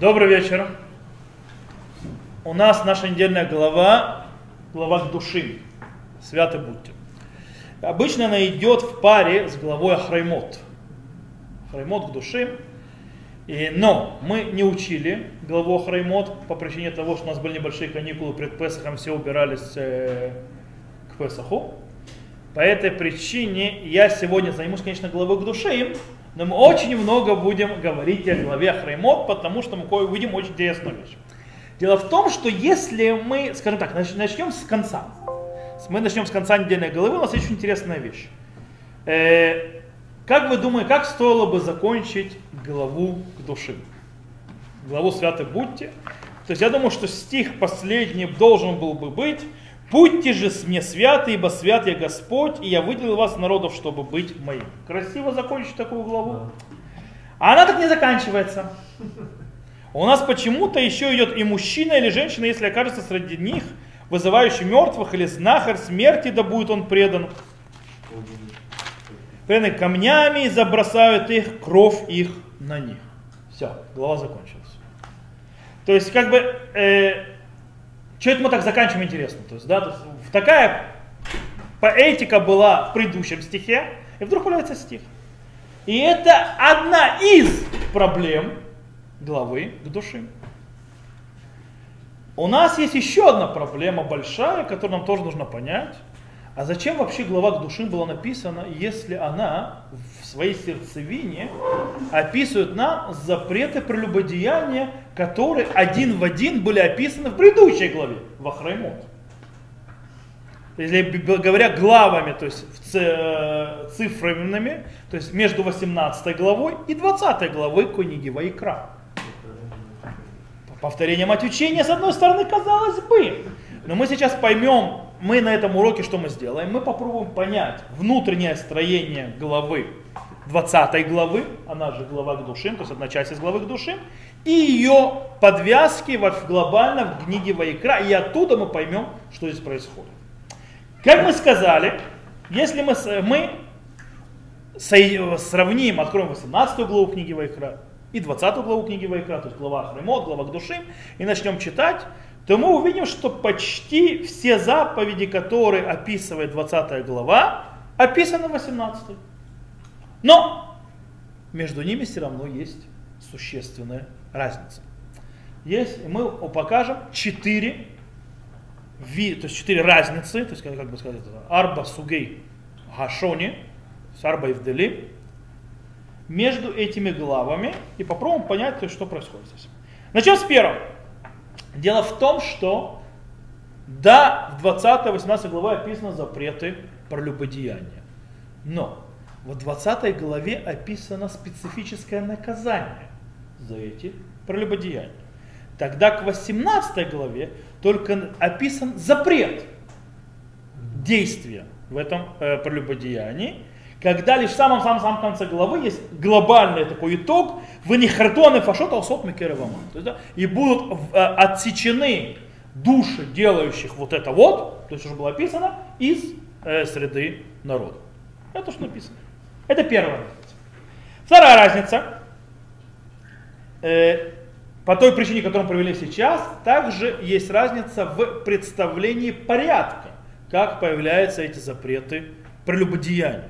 Добрый вечер. У нас наша недельная глава, глава души. Святы будьте. Обычно она идет в паре с главой Ахраймот. Ахраймот к душе. Но мы не учили главу Ахраймот по причине того, что у нас были небольшие каникулы перед Песахом, все убирались к Песаху. По этой причине я сегодня займусь, конечно, главой к душе, но мы очень много будем говорить о главе Ахраймот, потому что мы увидим очень интересную вещь. Дело в том, что если мы, скажем так, начнем с конца. Мы начнем с конца недельной главы, у нас очень интересная вещь. Как вы думаете, как стоило бы закончить главу к душе? Главу «Святы будьте». То есть я думаю, что стих последний должен был бы быть: «Будьте же мне святы, ибо свят я Господь, и я выделил вас народов, чтобы быть моим». Красиво закончить такую главу. А она так не заканчивается. У нас почему-то еще идет и мужчина, или женщина, если окажется среди них, вызывающий мертвых, или знахарь, смерти да будет он предан. Предан камнями, и забросают их, кровь их на них. Все, глава закончилась. То есть, как бы, что это мы так заканчиваем, интересно. То есть такая поэтика была в предыдущем стихе, и вдруг появляется стих. И это одна из проблем главы к душе. У нас есть еще одна проблема большая, которую нам тоже нужно понять. А зачем вообще глава к душе была написана, если она в своей сердцевине описывает нам запреты прелюбодеяния, которые один в один были описаны в предыдущей главе, в Ахраймот. Если говоря главами, то есть цифрами, то есть между 18 главой и 20 главой книги Ваикра. Повторением от учения, с одной стороны, казалось бы. Но мы сейчас поймем, мы на этом уроке что мы сделаем? Мы попробуем понять внутреннее строение главы, 20 главы, она же глава к душе, то есть одна часть из главы к душе, и ее подвязки глобально в книге Ваикра, и оттуда мы поймем, что здесь происходит. Как мы сказали, если мы сравним, откроем 18 главу книги Ваикра и 20 главу книги Ваикра, то есть глава Ахраймот, глава к душе, и начнем читать, то мы увидим, что почти все заповеди, которые описывает 20 глава, описаны в 18. Но между ними все равно есть существенная разница. Есть, и мы покажем 4 разницы, то есть, как бы сказать, арба сугей гашони, с арба ивдели, между этими главами, и попробуем понять, то есть, что происходит здесь. Начнем с первого. Дело в том, что в 20-18 главе описаны запреты прелюбодеяния. Но в 20 главе описано специфическое наказание за эти прелюбодеяния. Тогда к 18 главе только описан запрет действия в этом прелюбодеянии, когда лишь в самом-самом конце главы есть глобальный такой итог: «Ванихартоны фашот алсот мекеревама». И будут отсечены души, делающих вот это вот, то есть уже было описано, из среды народа. Это что написано. Это первая разница. Вторая разница, по той причине, которую мы привели сейчас, также есть разница в представлении порядка, как появляются эти запреты прелюбодеяния.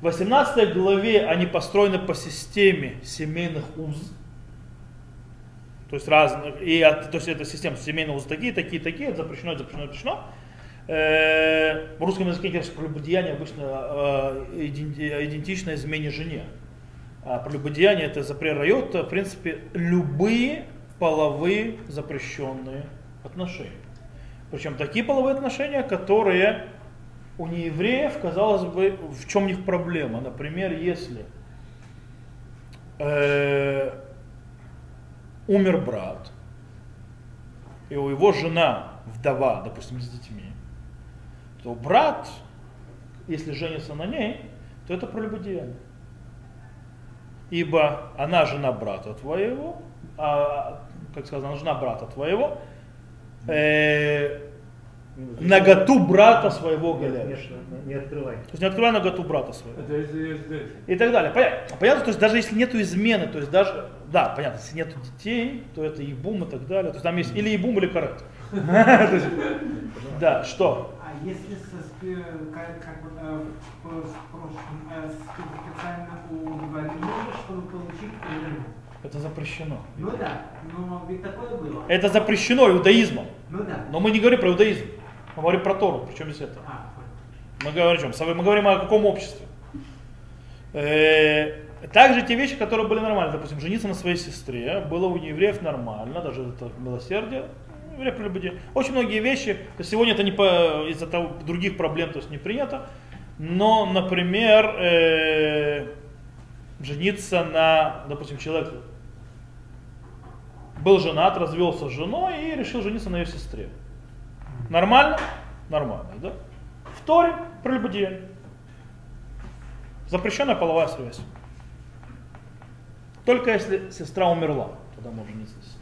В 18 главе они построены по системе семейных уз. То есть, это система семейных уз такие, запрещено. В русском языке, конечно, прелюбодеяние обычно идентично измене жене. А прелюбодеяние — это запрет райот, в принципе, любые половые запрещенные отношения. Причем такие половые отношения, которые у неевреев, казалось бы, в чем у них проблема. Например, если умер брат, и у его жена вдова, допустим, с детьми, то брат, если женится на ней, то это прелюбодеяние. Ибо она жена брата твоего, как сказано, жена брата твоего, наготу брата своего оголяешь. Не открывай. То есть не открывай наготу брата своего. Это и так далее. Понятно? Понятно, то есть даже если нету измены, то есть даже, да, понятно, если нету детей, то это ибум и так далее. То есть там есть или ибум, или карет. Да, что? А если специально уговорили, чтобы получить ибум? Это запрещено. Ну да, но ведь такое было. Это запрещено иудаизмом. Ну да. Но мы не говорим про иудаизм, мы говорим про Тору, причем здесь это. Мы говорим о каком обществе. Также те вещи, которые были нормальны, допустим, жениться на своей сестре, было у евреев нормально, даже это милосердие, очень многие вещи, сегодня это не из-за других проблем, то есть не принято, но, например, жениться на, допустим, человек был женат, развелся с женой и решил жениться на ее сестре. Нормально? Нормально, да? В Торе прелюбодеяние. Запрещенная половая связь. Только если сестра умерла, тогда можно жениться на сестре.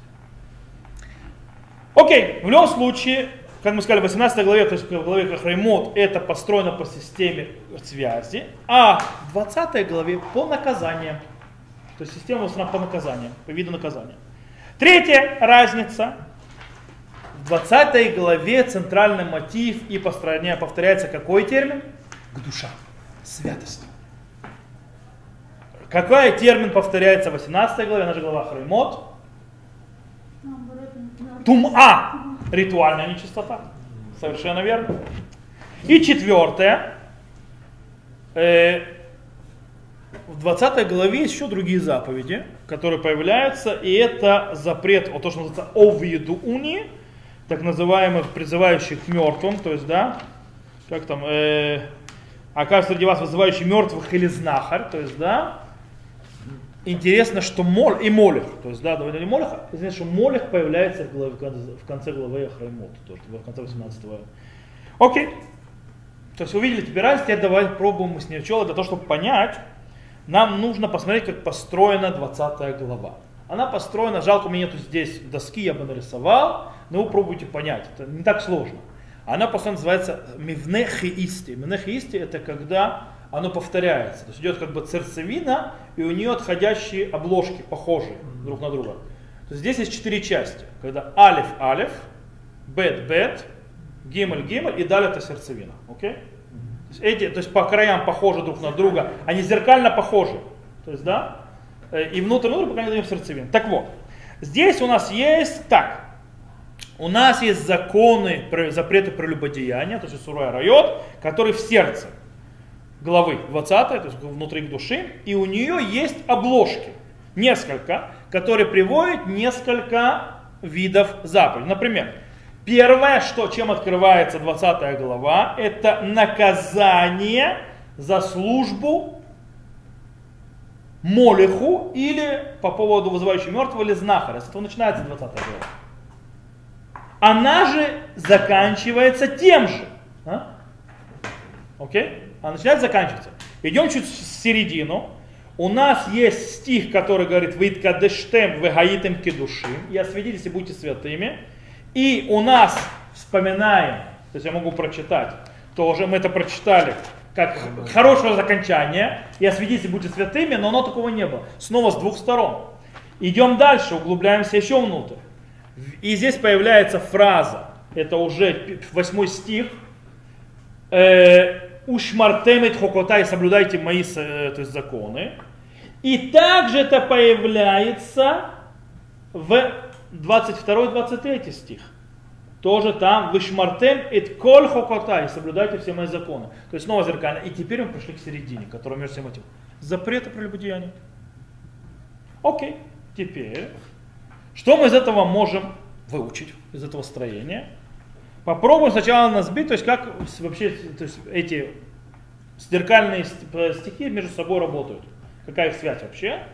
Окей, в любом случае, как мы сказали, в 18 главе, то есть в главе Кахреймот, это построено по системе связи, а в 20 главе по наказаниям. То есть система устроена по наказаниям, по виду наказания. Третья разница. В 20 главе центральный мотив и построение повторяется какой термин? Гдуша. Святость. Какой термин повторяется в 18 главе? Она же глава Кахреймот. Тума. Ритуальная нечистота. Совершенно верно. И четвертое. В 20 главе есть еще другие заповеди, которые появляются, и это запрет, вот то, что называется овьедуни, так называемых призывающих к мертвым, то есть, да, как там, окажется среди вас вызывающий мертвых или знахарь, то есть, да, интересно, что молех, то есть, да, довольно ли молеха, извините, что молех появляется в конце главы Кахреймот, то есть, в конце 18 главы. Окей, то есть, увидели теперь раз, теперь давай пробуем мы с ней чего, для того, чтобы понять, нам нужно посмотреть, как построена 20 глава. Она построена, жалко, у меня нету здесь доски, я бы нарисовал, но вы пробуйте понять, это не так сложно. Она постоянно называется мивне хеисти. Мивне хеисти — это когда оно повторяется, то есть идет как бы церцевина, и у нее отходящие обложки, похожие друг на друга. То есть здесь есть четыре части, когда алиф — алиф, бет — бет, гимель — гимель, и далее это сердцевина. Окей? Эти, то есть по краям похожи друг на друга, они зеркально похожи, то есть, да, и внутрь, пока не даем сердцевину. Так вот, здесь у нас есть, так, у нас есть законы, запреты прелюбодеяния, то есть Исура Райот, который в сердце главы 20, то есть внутри души, и у нее есть обложки, несколько, которые приводят несколько видов заповедей. Например, первое, чем открывается 20 глава, это наказание за службу молеху или по поводу вызывающего мертвого или знахаря. С этого начинается 20 глава. Она же заканчивается тем же. Окей? Она начинает заканчиваться. Идем чуть в середину. У нас есть стих, который говорит «Виткадештем вегаитем кедушим». «И освятитесь и будьте святыми». И у нас, вспоминаем, то есть я могу прочитать, тоже мы это прочитали, как хорошее закончание, и освятите, будьте святыми, но оно такого не было. Снова с двух сторон. Идем дальше, углубляемся еще внутрь. И здесь появляется фраза, это уже 8 стих, «Ушмартемит хокотай», соблюдайте мои, то есть, законы. И также это появляется в 22-23 стих. Тоже там вышмартем эт коль хокотай, соблюдайте все мои законы. То есть снова зеркально. И теперь мы пришли к середине, которая между всем этим. Запреты прелюбодеяния. Окей. Теперь, что мы из этого можем выучить, из этого строения? Попробуем сначала нас бить, то есть как вообще, то есть эти зеркальные стихи между собой работают. Какая их связь вообще?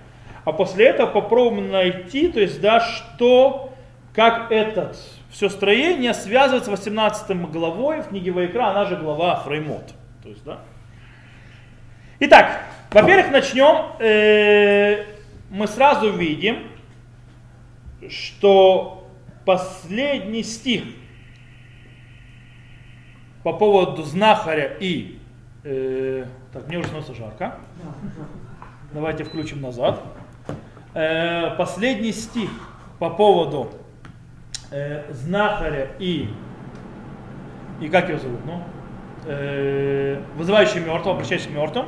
А после этого попробуем найти, то есть, да, что, как это все строение связывается с 18 главой в книге Ваикра, она же глава Кахреймот. То есть, да. Итак, во-первых, начнем. Мы сразу видим, что последний стих по поводу знахаря и... так, мне уже становится жарко. Давайте включим назад. Последний стих по поводу знахаря и как его зовут, ну, вызывающий мертвого, обращающий к мертвым,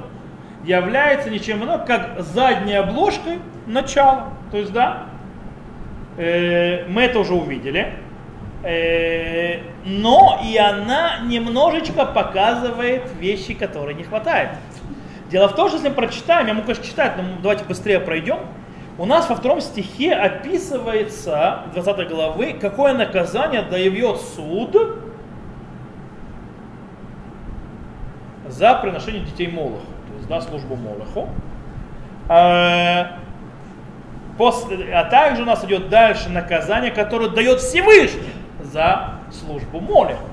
является ничем иным, как задней обложкой начала. То есть, да, мы это уже увидели, но и она немножечко показывает вещи, которые не хватает. Дело в том, что если мы прочитаем, я могу, конечно, читать, но давайте быстрее пройдем. У нас во втором стихе описывается 20 главы, какое наказание дает суд за приношение детей Молоху, то есть за службу Молоху. А также у нас идет дальше наказание, которое дает Всевышний за службу Молоху.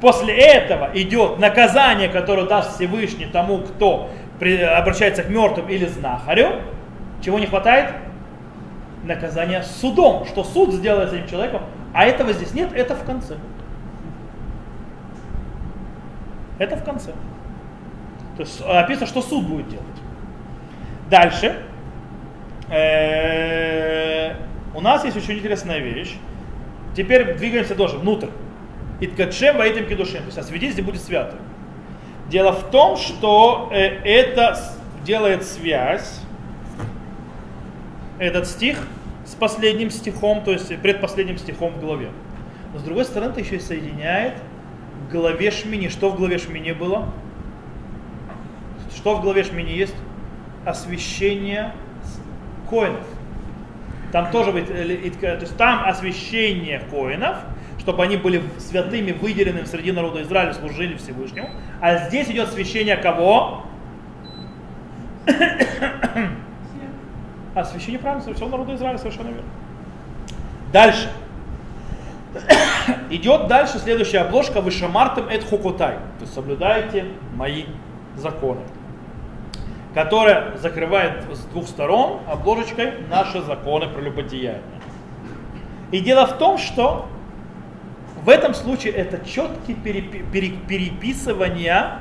После этого идет наказание, которое даст Всевышний тому, кто обращается к мертвым или знахарю. Чего не хватает? Наказание судом, что суд сделает с этим человеком, а этого здесь нет, это в конце. Это в конце. То есть описано, что суд будет делать. Дальше. У нас есть очень интересная вещь. Теперь двигаемся тоже внутрь. Иткадшем ваитем кедушим. То есть освятись, где будет святым. Дело в том, что это делает связь, этот стих, с последним стихом, то есть предпоследним стихом в главе. Но с другой стороны, это еще и соединяет к главе Шмини. Что в главе Шмини было? Что в главе Шмини есть? Освящение коинов. Там тоже, то есть там освящение коинов, чтобы они были святыми, выделенными среди народа Израиля, служили Всевышнему. А здесь идет освящение кого? Освящение правильно, всего народа Израиля, совершенно верно. Дальше. Идет дальше следующая обложка. Вышамартем эт хукотай. То есть соблюдайте мои законы. Которая закрывает с двух сторон обложечкой наши законы про прелюбодеяния. И дело в том, что в этом случае это четкое переписывание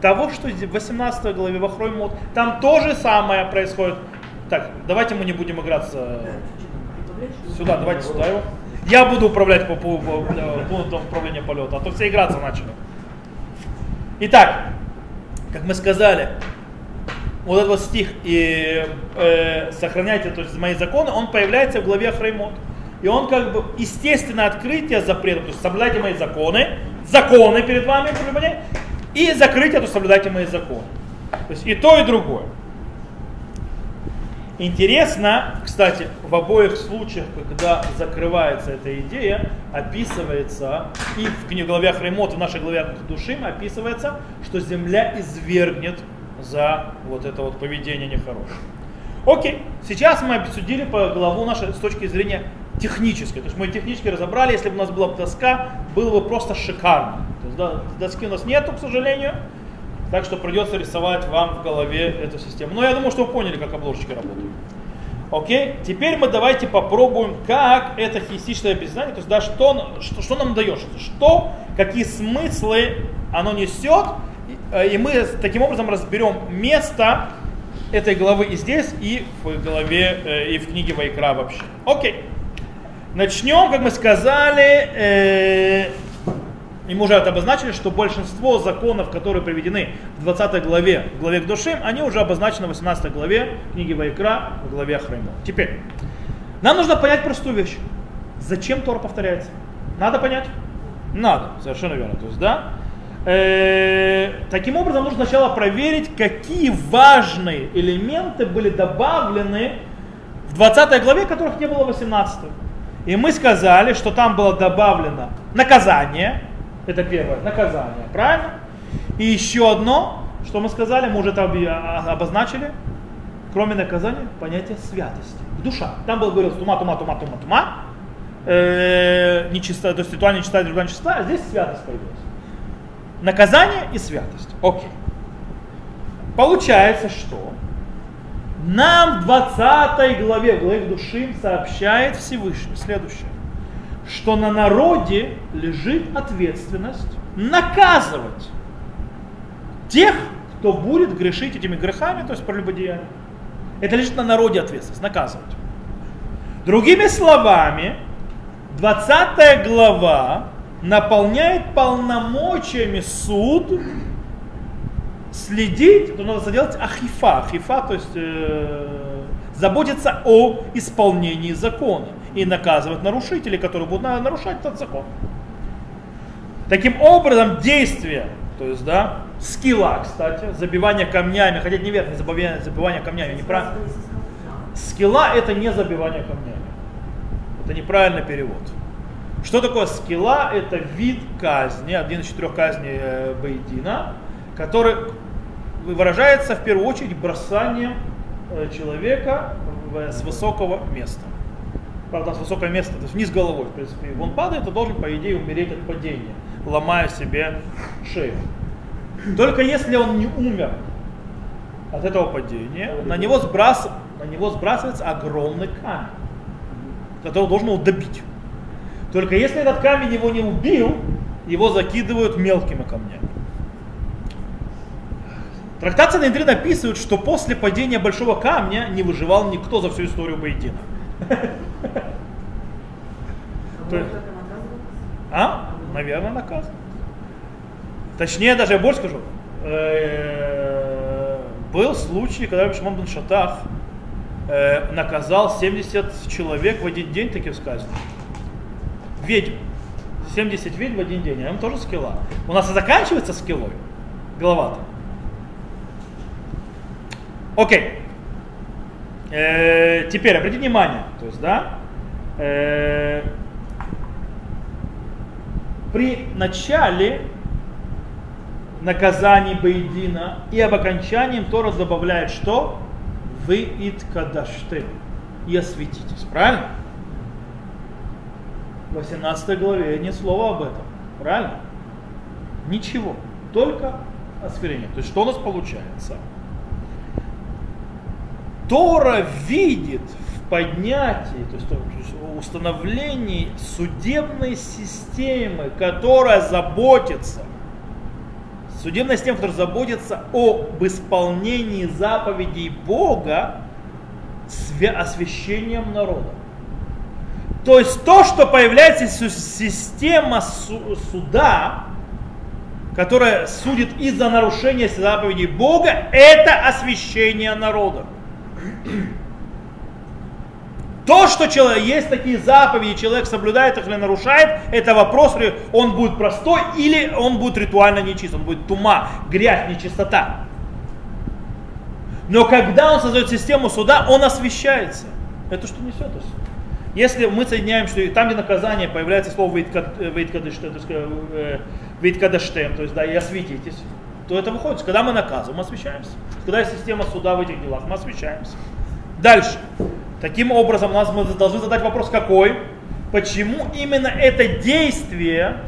того, что в 18 главе Вахроймот, там то же самое происходит. Так, давайте мы не будем играться сюда, давайте сюда его. Я буду управлять по пунктам управления полета, а то все играться начали. Итак, как мы сказали, вот этот вот стих и сохраняйте, то есть мои законы, он появляется в главе Вахроймот. И он как бы естественно открытие запретов, то есть соблюдайте мои законы, законы перед вами, и закрытие, то есть соблюдайте мои законы. То есть и то, и другое. Интересно, кстати, в обоих случаях, когда закрывается эта идея, описывается, и в книге главе Вахроймот, в нашей главе Душим описывается, что земля извергнет за вот это вот поведение нехорошее. Окей, сейчас мы обсудили по главу нашу с точки зрения технической. То есть мы технически разобрали, если бы у нас была доска, было бы просто шикарно. То есть, да, доски у нас нету, к сожалению, так что придется рисовать вам в голове эту систему. Но я думаю, что вы поняли, как обложечки работают. Окей, теперь мы давайте попробуем, как это хистическое обезьянение, то есть да, что нам дает, какие смыслы оно несет, и мы таким образом разберем место этой главы и здесь, и в главе, и в книге Вайкра вообще. Окей. Начнем, как мы сказали, и мы уже это обозначили, что большинство законов, которые приведены в 20 главе, в главе к душим, они уже обозначены в 18 главе книги Вайкра, в главе Вахроймот. Теперь, нам нужно понять простую вещь. Зачем Тора повторяется? Надо понять? Надо, совершенно верно. То есть, да? Таким образом, нужно сначала проверить, какие важные элементы были добавлены в 20 главе, которых не было в 18. И мы сказали, что там было добавлено наказание, это первое, наказание, правильно? И еще одно, что мы сказали, мы уже это обозначили, кроме наказания, понятие святости, душа. Там было говорилось тума, нечистота, то есть ритуальная нечистота, другая нечистота, а здесь святость появилась. Наказание и святость. Окей. Получается, что нам в 20 главе Душим сообщает Всевышний следующее, что на народе лежит ответственность наказывать тех, кто будет грешить этими грехами, то есть прелюбодеянием. Это лежит на народе ответственность, наказывать. Другими словами, 20 глава наполняет полномочиями суд следить, то надо делать ахифа, то есть заботиться о исполнении закона и наказывать нарушителей, которые будут нарушать этот закон. Таким образом, действия, то есть, да, скилла, кстати, забивание камнями, хотя неверно, забивание камнями, неправильно. Скилла — это не забивание камнями. Это неправильный перевод. Что такое скилла? Это вид казни, один из 4 казней Бейдина, который выражается в первую очередь бросанием человека с высокого места. Правда, с высокого места, то есть вниз головой, в принципе. Он падает и должен, по идее, умереть от падения, ломая себе шею. Только если он не умер от этого падения, на него сбрасывается огромный камень, который должен его добить. Только если этот камень его не убил, его закидывают мелкими камнями. Трактат Санхедрин описывает, что после падения большого камня не выживал никто за всю историю Бейдина. Наверное, наказан. Точнее, даже я больше скажу. Был случай, когда Шимон бен Шатах наказал 70 человек в один день, таких сказано. Ведьм. 70 ведьм в один день. А им тоже скилла. У нас и заканчивается скиллой. Глава-то. Окей. Теперь обратите внимание. То есть, да, при начале наказаний Бейдина и об окончании Тора добавляет что? Вы иткадаштем. И осветитесь. Правильно? В 18 главе ни слова об этом. Правильно? Ничего. Только осквернение. То есть что у нас получается? Тора видит в поднятии, то есть установлении судебной системы, которая заботится, судебная система, которая заботится об исполнении заповедей Бога освящением народа. То есть то, что появляется система суда, которая судит из-за нарушения заповедей Бога, это освящение народа. То, что есть такие заповеди, человек соблюдает их или нарушает, это вопрос, он будет простой или он будет ритуально нечист, он будет тума, грязь, нечистота. Но когда он создает систему суда, он освещается. Это что несет? Если мы соединяем, что там, где наказание, появляется слово «вейткадаштем», то есть да, и «осветитесь», то это выходит. Когда мы наказываем, мы освещаемся. Когда есть система суда в этих делах, мы освещаемся. Дальше. Таким образом, мы должны задать вопрос, какой? Почему именно это действие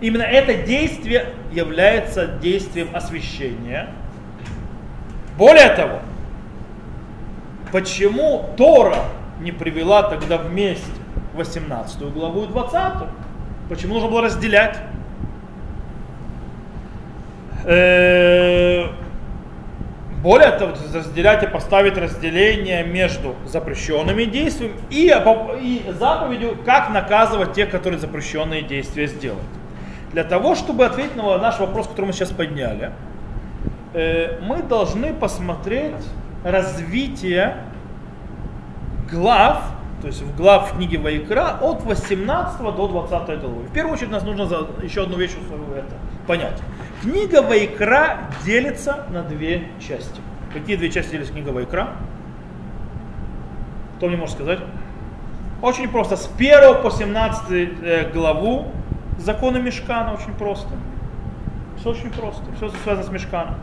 является действием освящения? Более того, почему Тора не привела тогда вместе 18 главу и 20? Почему нужно было разделять? Более того, разделять и поставить разделение между запрещенными действиями и заповедью, как наказывать тех, которые запрещенные действия сделают. Для того, чтобы ответить на наш вопрос, который мы сейчас подняли, мы должны посмотреть развитие глав, то есть в глав книги Вайкра от 18 до 20 главы. В первую очередь нас нужно еще одну вещь понять. Книга Вайкра делится на 2 части. Какие 2 части делится книга Вайкра? Кто мне может сказать? Очень просто. С 1 по 17 главу законы Мишкана. Очень просто. Все очень просто. Все связано с Мишканом.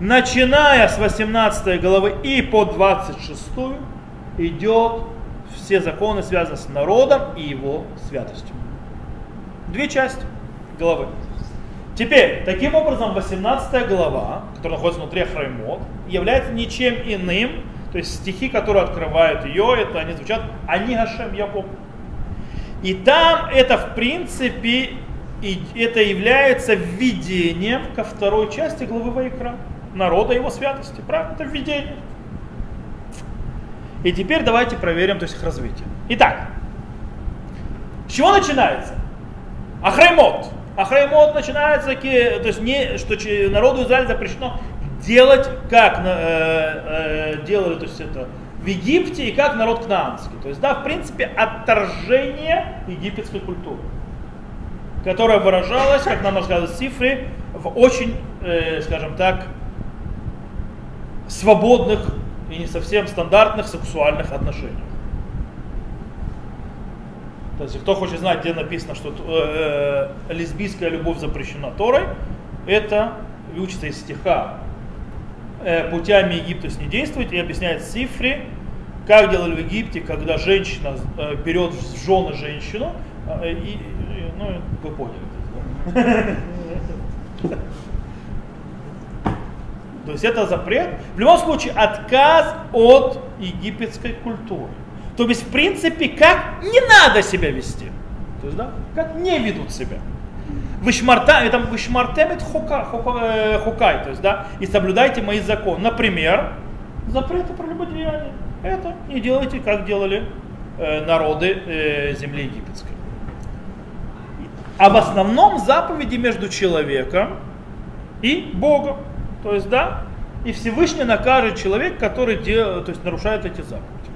Начиная с 18 главы и по 26 идет все законы, связаны с народом и его святостью. 2 части главы. Теперь, таким образом, 18 глава, которая находится внутри Ахримот, является ничем иным, то есть стихи, которые открывают ее, это они звучат «Ани Гашем, я Бог». И там это, в принципе, и это является введением ко второй части главы Ваикра, народа его святости. Правильно? Это введение. И теперь давайте проверим, то есть, их развитие. Итак, с чего начинается? Ахраймот. Ахраймот начинается, то есть, не, что народу Израиля запрещено делать, как делали, то есть, это в Египте и как народ кнаанский. То есть, да, в принципе, отторжение египетской культуры, которая выражалась, как нам рассказывают Сифри, в очень, скажем так, свободных и не совсем стандартных сексуальных отношениях. То есть, кто хочет знать, где написано, что лесбийская любовь запрещена Торой, это учится из стиха «Путями Египта не действовать», и объясняет Сифри, как делали в Египте, когда женщина берет в жены женщину, ну, вы поняли. То есть это запрет. В любом случае, отказ от египетской культуры. То есть, в принципе, как не надо себя вести. То есть, да, как не ведут себя. Вышмартемит хукай, то есть, да, и соблюдайте мои законы. Например, запреты про любодеяние. Это не делайте, как делали народы земли египетской. А в основном заповеди между человеком и Богом. То есть, да, и Всевышний накажет человек, который то есть, нарушает эти заповеди.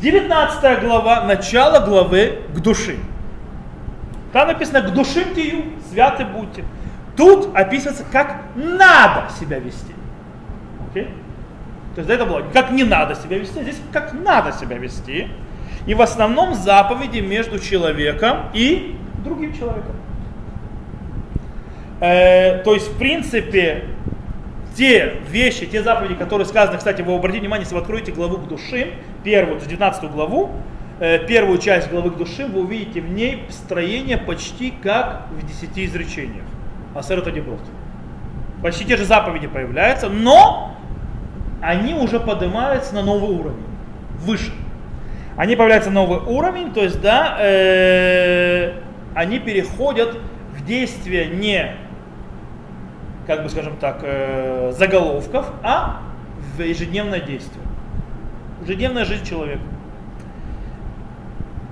19 глава, начало главы к душе. Там написано «к душим тию, святы будьте». Тут описывается, как надо себя вести. Окей? То есть, да, это было как не надо себя вести, а здесь как надо себя вести. И в основном заповеди между человеком и другим человеком. То есть, в принципе, те вещи, те заповеди, которые сказаны, кстати, вы обратите внимание, если вы откроете главу к душим, первую, 19 главу, первую часть главы к душим, вы увидите в ней строение почти как в 10 изречениях. Асерет Адиброт. Почти те же заповеди появляются, но они уже поднимаются на новый уровень, выше. Они появляются на новый уровень, то есть, да, они переходят в действие не, как бы, скажем так, заголовков, а в ежедневное действие. Ежедневная жизнь человека.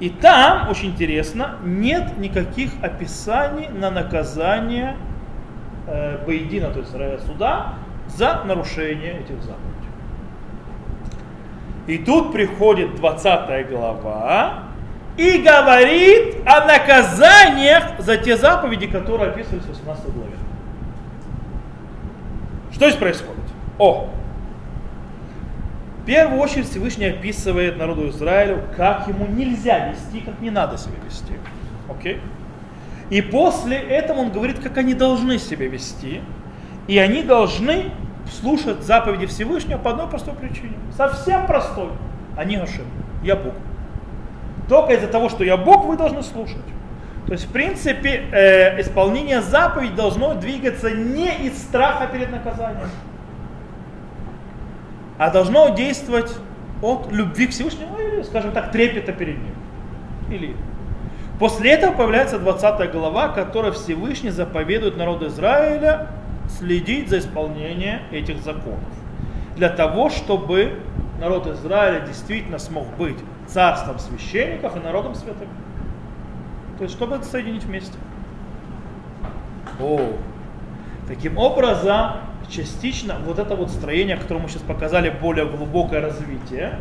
И там, очень интересно, нет никаких описаний на наказание Бейдина, то есть суда, за нарушение этих заповедей. И тут приходит 20 глава и говорит о наказаниях за те заповеди, которые описываются в 18 главе. Что здесь происходит? В первую очередь Всевышний описывает народу Израилю, как ему нельзя вести, как не надо себя вести. Окей? И после этого он говорит, как они должны себя вести. И они должны слушать заповеди Всевышнего по одной простой причине. Совсем простой. Они Ашем. Я Бог. Только из-за того, что я Бог, вы должны слушать. То есть, в принципе, исполнение заповедей должно двигаться не из страха перед наказанием, а должно действовать от любви к Всевышнему, или, скажем так, трепета перед Ним. Или. После этого появляется 20 глава, которая Всевышний заповедует народу Израиля следить за исполнением этих законов. Для того, чтобы народ Израиля действительно смог быть царством священников и народом святых. То есть, чтобы это соединить вместе. Таким образом, частично вот это вот строение, которое мы сейчас показали, более глубокое развитие,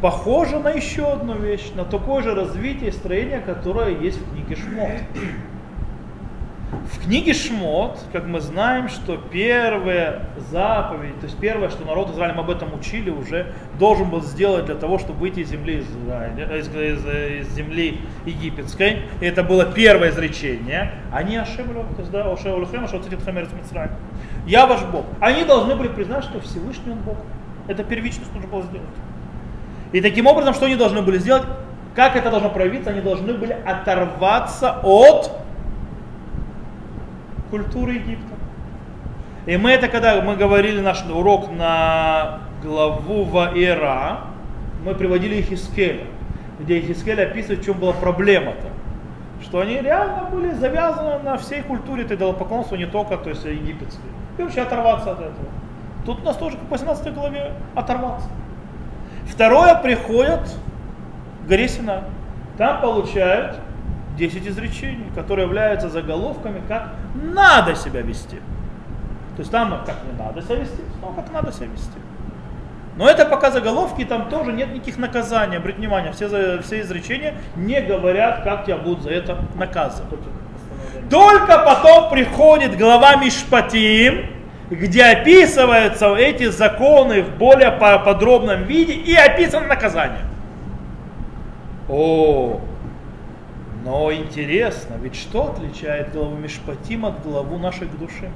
похоже на еще одну вещь, на такое же развитие и строение, которое есть в книге Шмот. В книге Шмот, как мы знаем, что первая заповедь, то есть первое, что народ Израиля, мы об этом учили уже, должен был сделать для того, чтобы выйти из земли Израиля, из земли египетской, и это было первое изречение, они ошибло, то есть да, ошеулхем, ошеуцитит хамерец мицраим. Я ваш Бог. Они должны были признать, что Всевышний Он Бог. Это первично, что нужно было сделать. И таким образом, что они должны были сделать, как это должно проявиться, они должны были оторваться от культуры Египта. И мы это, когда мы говорили наш урок на главу Ваэра, мы приводили их из Хискеля. где Хискель описывает, в чем была проблема-то. Что они реально были завязаны на всей культуре идолопоклонства, не только, то есть египетской. И вообще оторваться от этого. Тут у нас тоже к 18 главе оторваться. Второе, приходят к горе Синай. Там получают 10 изречений, которые являются заголовками, как надо себя вести. То есть там как не надо себя вести, снова как надо себя вести. Но это пока заголовки, там тоже нет никаких наказаний. Обратите внимание, все изречения не говорят, как тебя будут за это наказывать. Только потом приходит глава Мишпатим, где описываются эти законы в более подробном виде и описано наказание. О, но интересно, ведь что отличает главу Мишпатим от главу нашей души?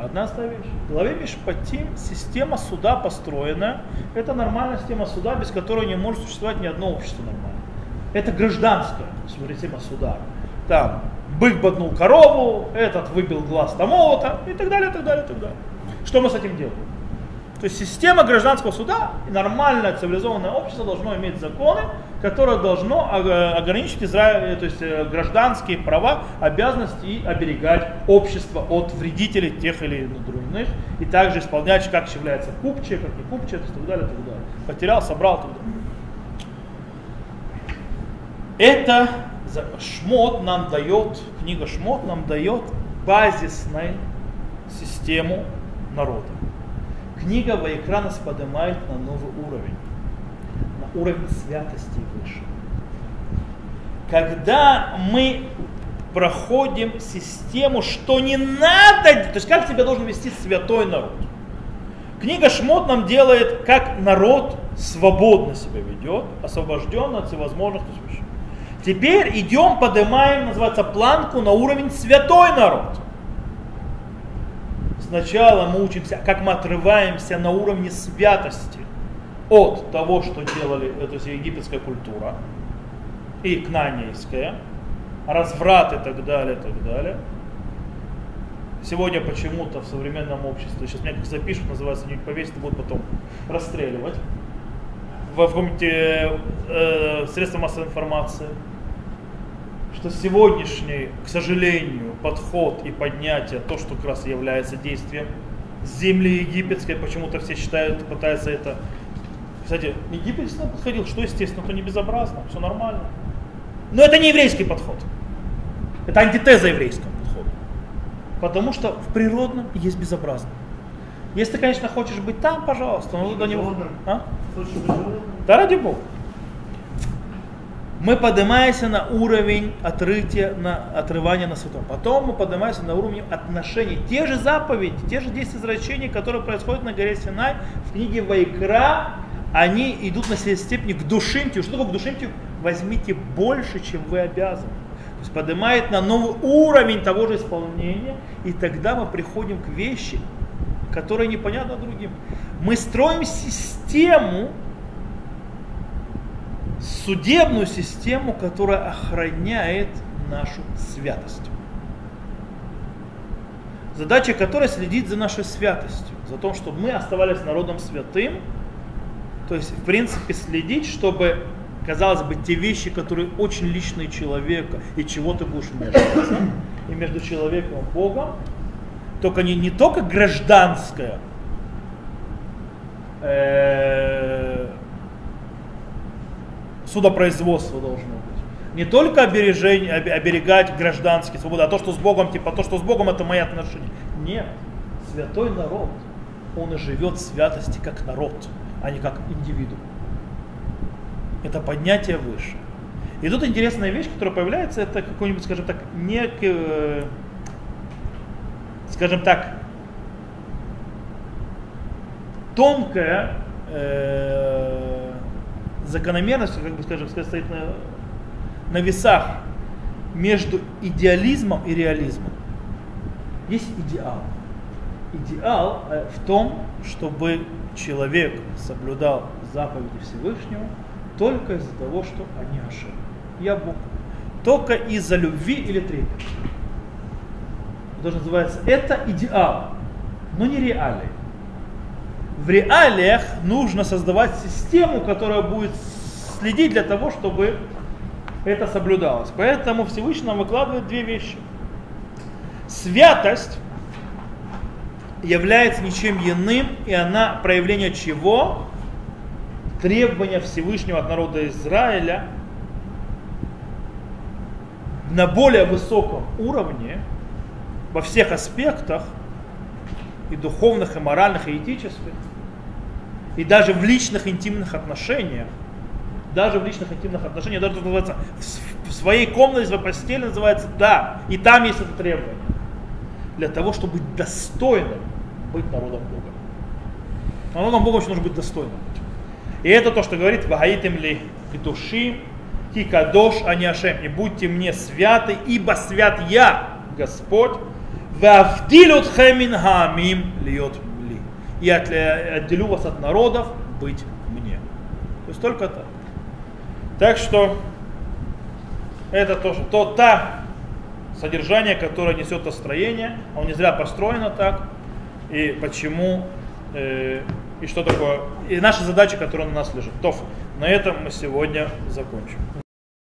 Одна вещь. В главе Мишпатим система суда построена. Это нормальная система суда, без которой не может существовать ни одно общество нормальное. Это гражданская система суда. Там бык боднул корову, этот выбил глаз тому-то и так далее, и так далее, и так далее. Что мы с этим делаем? То есть система гражданского суда, нормальное цивилизованное общество должно иметь законы, которое должно ограничить то есть гражданские права, обязанности и оберегать общество от вредителей тех или иных, и также исполнять, как является купчая, как не купчая, и так далее, и так далее. Потерял, собрал, и так далее. Это Шмот нам дает, книга Шмот нам дает базисную систему народа. Книга Вайкра нас поднимает на новый уровень, на уровень святости и выше. Когда мы проходим систему, что не надо, то есть как себя должен вести святой народ. Книга Шмот нам делает, как народ свободно себя ведет, освобожденно от всевозможных вещей. Теперь идем, поднимаем, называется, планку на уровень святой народ. Сначала мы учимся, как мы отрываемся на уровне святости от того, что делали, то есть египетская культура и кнаанейская, разврат и так далее, и так далее. Сегодня почему-то в современном обществе, сейчас меня как запишут, называется, не повесят, будут потом расстреливать в каком-то средстве массовой информации, что сегодняшний, к сожалению, подход и поднятие, то, что как раз является действием земли египетской, почему-то все считают, пытаются это... Кстати, Египет действительно подходил, что естественно, то не безобразно, все нормально. Но это не еврейский подход, это антитеза еврейскому подходу, потому что в природном есть безобразно. Если ты, конечно, хочешь быть там, пожалуйста, но туда не... А? Да ради Бога. Мы поднимаемся на уровень отрывания на святом. Потом мы поднимаемся на уровень отношений. Те же заповеди, те же 10 изречений, которые происходят на горе Синай, в книге Вайкра, они идут на степени к душимтию. Что такое к душимтию? Возьмите больше, чем вы обязаны. То есть поднимает на новый уровень того же исполнения. И тогда мы приходим к вещи, которые непонятны другим. Мы строим систему, судебную систему, которая охраняет нашу святость. Задача которой следить за нашей святостью, за тем, чтобы мы оставались народом святым, то есть, в принципе, следить, чтобы, казалось бы, те вещи, которые очень личные человека, и чего ты будешь вмешиваться, и между человеком и Богом, только не только гражданская судопроизводство должно быть. Не только оберегать гражданские свободы, а то, что с Богом, типа то, что с Богом, это мои отношения. Нет. Святой народ, он и живет в святости как народ, а не как индивидуум. Это поднятие выше. И тут интересная вещь, которая появляется, это какой-нибудь, скажем так, некий, скажем так, тонкая закономерность, как бы, скажем, стоит на весах между идеализмом и реализмом. Есть идеал. Идеал в том, чтобы человек соблюдал заповеди Всевышнего только из-за того, что они ошибки. Я Бог. Только из-за любви или трепета. Это же называется, это идеал, но не реалии. В реалиях нужно создавать систему, которая будет следить для того, чтобы это соблюдалось. Поэтому Всевышний нам выкладывает две вещи. Святость является ничем иным, и она проявление чего? Требования Всевышнего от народа Израиля на более высоком уровне, во всех аспектах, и духовных, и моральных, и этических, и даже в личных интимных отношениях, даже называется, в своей комнате, в своей постели называется, да, и там есть это требование, для того, чтобы быть достойным быть народом Бога. Народом Бога очень нужно быть достойным. И это то, что говорит «Вагаитем ли и души, ки кадош ани ашем», «И будьте мне святы, ибо свят я, Господь, ваавдилю отхем мин хаамим льет ли, и отделю вас от народов быть мне». То есть только так. Так что это то содержание, которое несет построение, оно не зря построено так, и почему, и что такое, и наша задача, которая на нас лежит. На этом мы сегодня закончим.